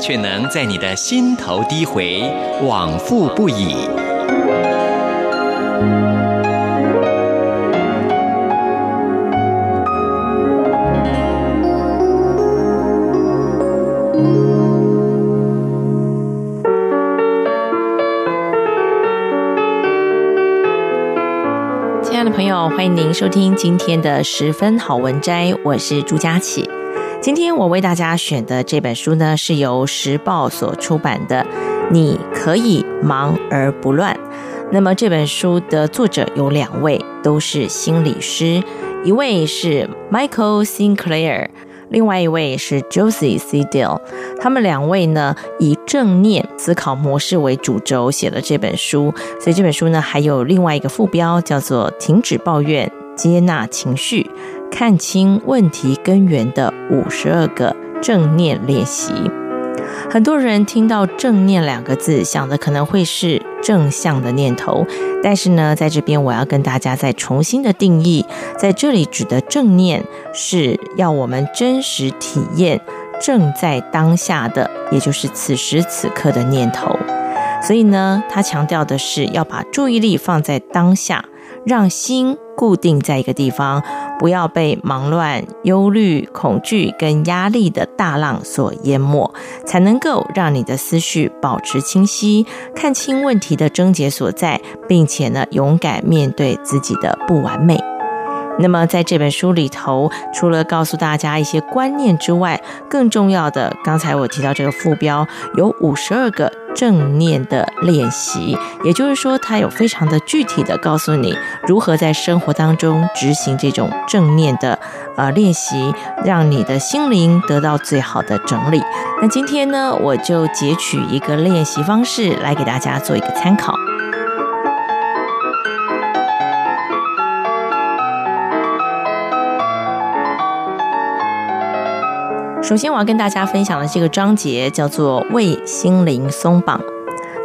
却能在你的心头低回，往复不已。亲爱的朋友，欢迎您收听今天的10分好文摘，我是朱佳琪。今天我为大家选的这本书呢，是由时报所出版的《你可以忙而不乱》。那么这本书的作者有2位，都是心理师，一位是 Michael Sinclair， 另外一位是 Josie C. Dale。 他们2位呢，以正念思考模式为主轴写了这本书，所以这本书呢还有另外一个副标叫做停止抱怨，接纳情绪，看清问题根源的52个正念练习。很多人听到正念2个字，想的可能会是正向的念头，但是呢，在这边我要跟大家再重新的定义，在这里指的正念是要我们真实体验正在当下的，也就是此时此刻的念头。所以呢，他强调的是要把注意力放在当下，让心固定在一个地方，不要被忙乱、忧虑、恐惧跟压力的大浪所淹没，才能够让你的思绪保持清晰，看清问题的症结所在，并且呢，勇敢面对自己的不完美。那么在这本书里头，除了告诉大家一些观念之外，更重要的，刚才我提到这个副标有52个正念的练习，也就是说它有非常的具体的告诉你如何在生活当中执行这种正念的练习，让你的心灵得到最好的整理。那今天呢，我就截取一个练习方式来给大家做一个参考。首先我要跟大家分享的这个章节叫做为心灵松绑。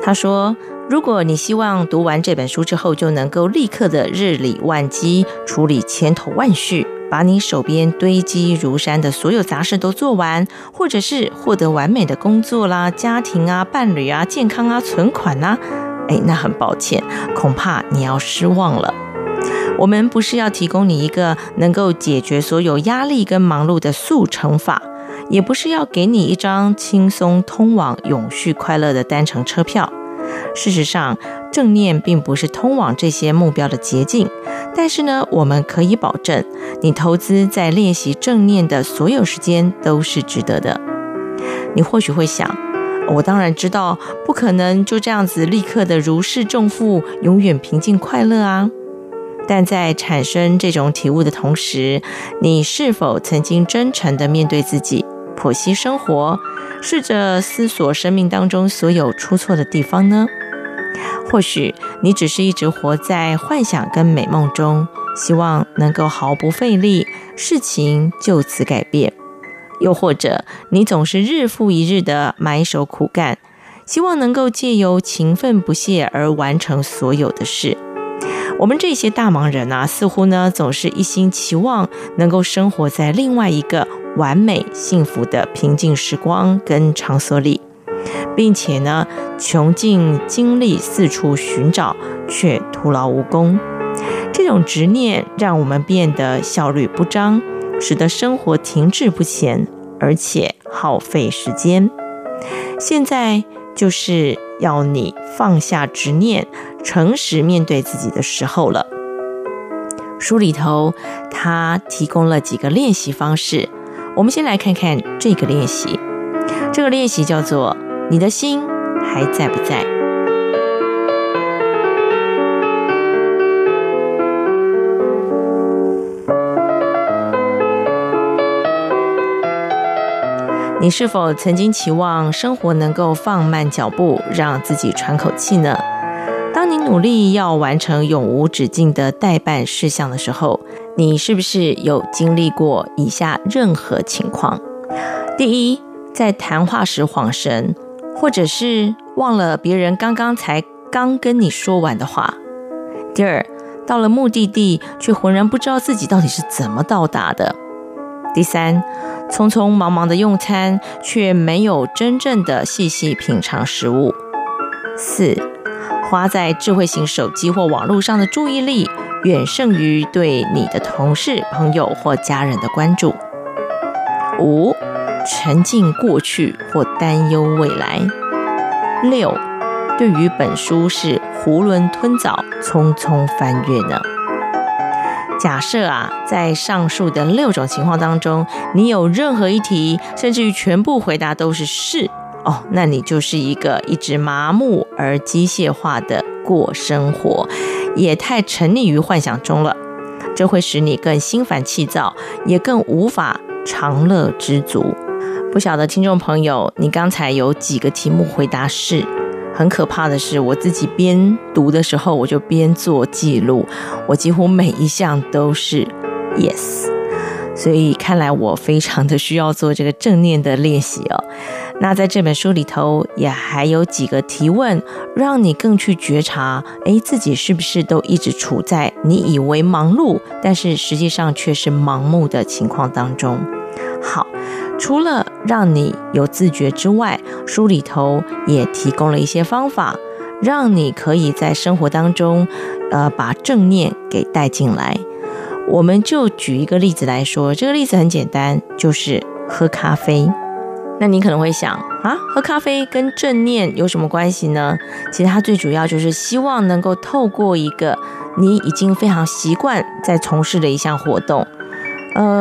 他说，如果你希望读完这本书之后就能够立刻的日理万机，处理千头万绪，把你手边堆积如山的所有杂事都做完，或者是获得完美的工作啦、家庭啊、伴侣啊、健康啊、存款啊，那很抱歉，恐怕你要失望了。我们不是要提供你一个能够解决所有压力跟忙碌的速成法，也不是要给你一张轻松通往永续快乐的单程车票。事实上，正念并不是通往这些目标的捷径，但是呢，我们可以保证，你投资在练习正念的所有时间都是值得的。你或许会想，我当然知道，不可能就这样子立刻的如释重负，永远平静快乐啊。但在产生这种体悟的同时，你是否曾经真诚地面对自己，剖析生活，试着思索生命当中所有出错的地方呢？或许你只是一直活在幻想跟美梦中，希望能够毫不费力，事情就此改变。又或者你总是日复一日地埋首苦干，希望能够借由勤奋不懈而完成所有的事。我们这些大忙人啊，似乎呢总是一心期望能够生活在另外一个完美幸福的平静时光跟场所里，并且呢穷尽精力四处寻找，却徒劳无功。这种执念让我们变得效率不彰，使得生活停滞不前，而且耗费时间。现在就是要你放下执念，诚实面对自己的时候了。书里头他提供了几个练习方式，我们先来看看这个练习。这个练习叫做你的心还在不在。你是否曾经期望生活能够放慢脚步，让自己喘口气呢？当你努力要完成永无止境的待办事项的时候，你是不是有经历过以下任何情况？第一，在谈话时恍神，或者是忘了别人刚刚跟你说完的话。第二，到了目的地却浑然不知道自己到底是怎么到达的。第三，匆匆忙忙的用餐，却没有真正的细细品尝食物。四，花在智慧型手机或网络上的注意力远胜于对你的同事、朋友或家人的关注。五，沉浸过去或担忧未来。六，对于本书是囫囵吞枣、匆匆翻阅呢？假设在上述的6种情况当中，你有任何一题，甚至于全部回答都是那你就是一个一直麻木而机械化的过生活，也太沉溺于幻想中了。这会使你更心烦气躁，也更无法长乐知足。不晓得听众朋友，你刚才有几个题目回答是？很可怕的是，我自己边读的时候我就边做记录，我几乎每一项都是 yes， 所以看来我非常的需要做这个正念的练习哦。那在这本书里头也还有几个提问，让你更去觉察自己是不是都一直处在你以为忙碌，但是实际上却是盲目的情况当中。好，除了让你有自觉之外，书里头也提供了一些方法，让你可以在生活当中把正念给带进来。我们就举一个例子来说，这个例子很简单，就是喝咖啡。那你可能会想喝咖啡跟正念有什么关系呢？其实它最主要就是希望能够透过一个你已经非常习惯在从事的一项活动，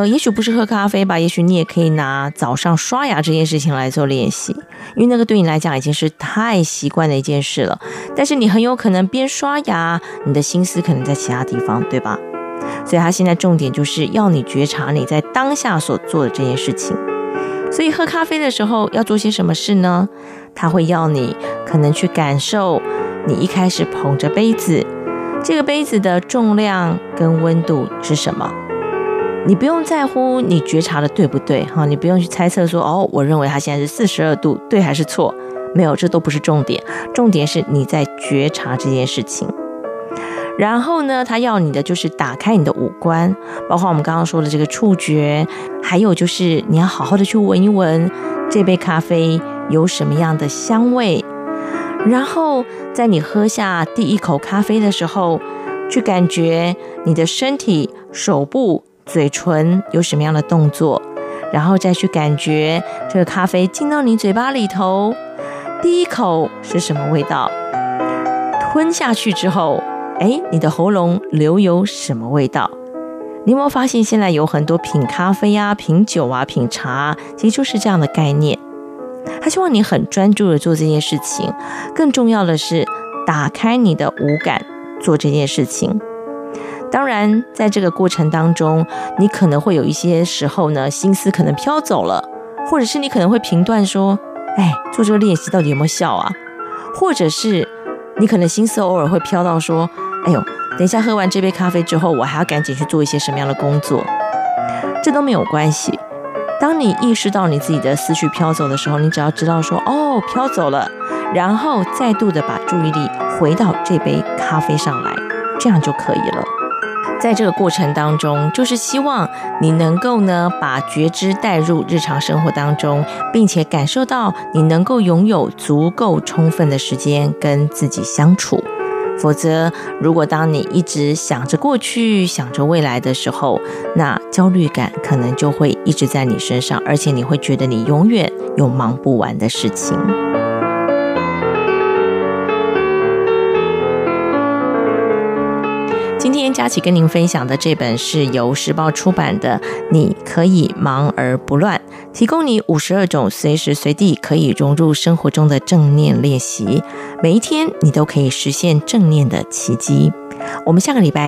也许不是喝咖啡吧，也许你也可以拿早上刷牙这件事情来做练习，因为那个对你来讲已经是太习惯的一件事了，但是你很有可能边刷牙，你的心思可能在其他地方，对吧？所以他现在重点就是要你觉察你在当下所做的这件事情。所以喝咖啡的时候要做些什么事呢？他会要你可能去感受你一开始捧着杯子，这个杯子的重量跟温度是什么。你不用在乎你觉察的对不对，你不用去猜测说我认为它现在是42度，对还是错？没有，这都不是重点，重点是你在觉察这件事情。然后呢，它要你的就是打开你的五官，包括我们刚刚说的这个触觉，还有就是你要好好的去闻一闻这杯咖啡有什么样的香味，然后在你喝下第一口咖啡的时候，去感觉你的身体、手部、嘴唇有什么样的动作，然后再去感觉这个咖啡进到你嘴巴里头，第一口是什么味道，吞下去之后你的喉咙留有什么味道。你有没有发现现在有很多品咖啡品酒品茶其实就是这样的概念。他希望你很专注的做这件事情，更重要的是打开你的五感做这件事情。当然在这个过程当中，你可能会有一些时候呢，心思可能飘走了，或者是你可能会评断说做这个练习到底有没有效或者是你可能心思偶尔会飘到说等一下喝完这杯咖啡之后，我还要赶紧去做一些什么样的工作。这都没有关系，当你意识到你自己的思绪飘走的时候，你只要知道说飘走了，然后再度的把注意力回到这杯咖啡上来，这样就可以了。在这个过程当中，就是希望你能够把觉知带入日常生活当中，并且感受到你能够拥有足够充分的时间跟自己相处。否则如果当你一直想着过去、想着未来的时候，那焦虑感可能就会一直在你身上，而且你会觉得你永远有忙不完的事情。今天佳琪跟您分享的这本是由时报出版的《你可以忙而不乱》，提供你52种随时随地可以融入生活中的正念练习，每一天你都可以实现正念的奇迹。我们下个礼拜